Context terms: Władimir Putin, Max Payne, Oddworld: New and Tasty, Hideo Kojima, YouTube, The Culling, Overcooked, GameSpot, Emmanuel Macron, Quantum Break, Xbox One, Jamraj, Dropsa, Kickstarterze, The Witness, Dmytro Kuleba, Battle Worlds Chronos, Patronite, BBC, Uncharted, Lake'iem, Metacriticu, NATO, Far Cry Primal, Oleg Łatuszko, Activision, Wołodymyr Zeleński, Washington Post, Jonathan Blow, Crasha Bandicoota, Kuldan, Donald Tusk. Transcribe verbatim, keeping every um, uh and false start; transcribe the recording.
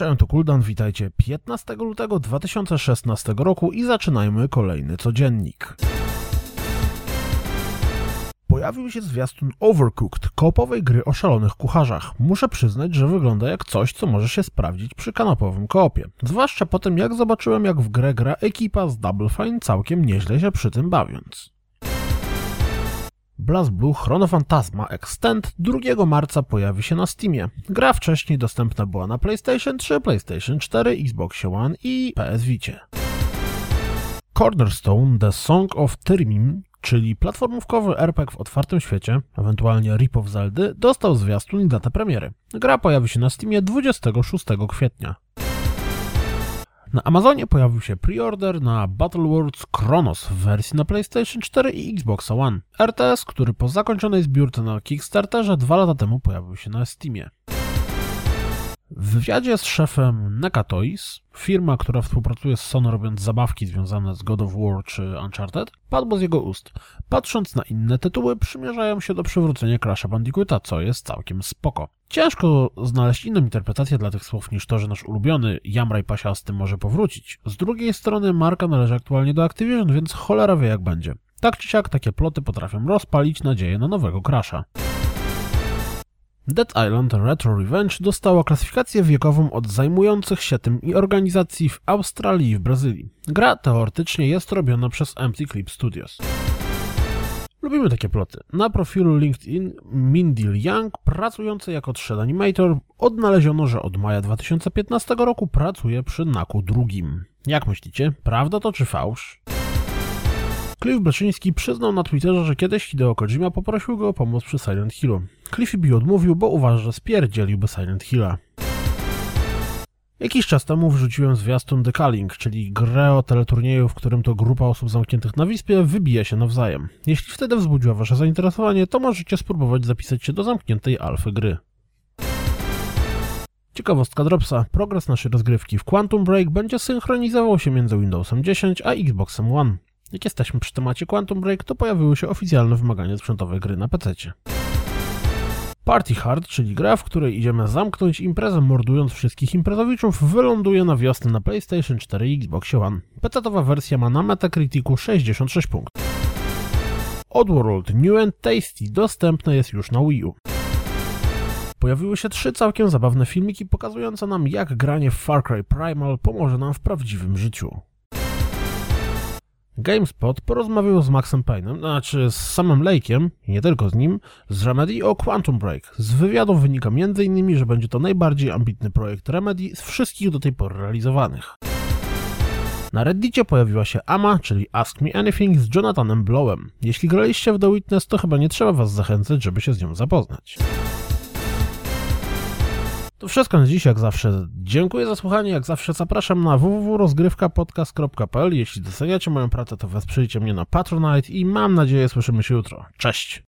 Cześć, to Kuldan, witajcie piętnastego lutego dwa tysiące szesnastego roku i zaczynajmy kolejny codziennik. Pojawił się zwiastun Overcooked, koopowej gry o szalonych kucharzach. Muszę przyznać, że wygląda jak coś, co może się sprawdzić przy kanapowym koopie. Zwłaszcza po tym, jak zobaczyłem, jak w grę gra ekipa z Double Fine, całkiem nieźle się przy tym bawiąc. BlazBlue Chrono Phantasma Extend drugiego marca pojawi się na Steamie. Gra wcześniej dostępna była na PlayStation trzy, PlayStation cztery, Xbox One i P S Vicie. Cornerstone The Song of Tyrmin, czyli platformówkowy R P G w otwartym świecie, ewentualnie Rip of Zeldy, dostał zwiastun i datę premiery. Gra pojawi się na Steamie dwudziestego szóstego kwietnia. Na Amazonie pojawił się preorder na Battle Worlds Chronos w wersji na PlayStation cztery i Xbox One. R T S, który po zakończonej zbiórce na Kickstarterze dwa lata temu pojawił się na Steamie. W wywiadzie z szefem Necatoise, firma, która współpracuje z Sony robiąc zabawki związane z God of War czy Uncharted, padło z jego ust. Patrząc na inne tytuły, przymierzają się do przywrócenia Crasha Bandicoota, co jest całkiem spoko. Ciężko znaleźć inną interpretację dla tych słów niż to, że nasz ulubiony Jamraj pasiasty może powrócić. Z drugiej strony marka należy aktualnie do Activision, więc cholera wie jak będzie. Tak czy siak takie ploty potrafią rozpalić nadzieję na nowego Crasha. Dead Island Retro Revenge dostała klasyfikację wiekową od zajmujących się tym i organizacji w Australii i w Brazylii. Gra teoretycznie jest robiona przez Empty Clip Studios. Lubimy takie ploty. Na profilu LinkedIn Mindy Liyang, pracującej jako trzy D animator, odnaleziono, że od maja dwa tysiące piętnastego roku pracuje przy Naku drugim. Jak myślicie, prawda to czy fałsz? Cliff Bleszyński przyznał na Twitterze, że kiedyś Hideo Kojima poprosił go o pomoc przy Silent Hillu. Cliffy B odmówił, bo uważa, że spierdzieliłby Silent Hilla. Jakiś czas temu wrzuciłem zwiastun The Culling, czyli grę o teleturnieju, w którym to grupa osób zamkniętych na wyspie wybija się nawzajem. Jeśli wtedy wzbudziła wasze zainteresowanie, to możecie spróbować zapisać się do zamkniętej alfy gry. Ciekawostka Dropsa. Progres naszej rozgrywki w Quantum Break będzie synchronizował się między Windowsem dziesięć a Xboxem One. Jak jesteśmy przy temacie Quantum Break, to pojawiły się oficjalne wymagania sprzętowe gry na pececie. Party Hard, czyli gra, w której idziemy zamknąć imprezę mordując wszystkich imprezowiczów, wyląduje na wiosnę na PlayStation cztery i Xbox One. pecetowa wersja ma na Metacriticu sześćdziesiąt sześć punktów. Oddworld: New and Tasty dostępne jest już na Wii U. Pojawiły się trzy całkiem zabawne filmiki pokazujące nam, jak granie w Far Cry Primal pomoże nam w prawdziwym życiu. GameSpot porozmawiał z Maxem Payne'em, znaczy z samym Lake'iem, nie tylko z nim, z Remedy o Quantum Break. Z wywiadu wynika między innymi, że będzie to najbardziej ambitny projekt Remedy z wszystkich do tej pory realizowanych. Na Reddicie pojawiła się A M A, czyli Ask Me Anything z Jonathanem Blowem. Jeśli graliście w The Witness, to chyba nie trzeba was zachęcać, żeby się z nią zapoznać. To wszystko na dziś, jak zawsze. Dziękuję za słuchanie, jak zawsze zapraszam na w w w kropka rozgrywkapodcast kropka p l. Jeśli doceniacie moją pracę, to wesprzyjcie mnie na Patronite i mam nadzieję słyszymy się jutro. Cześć!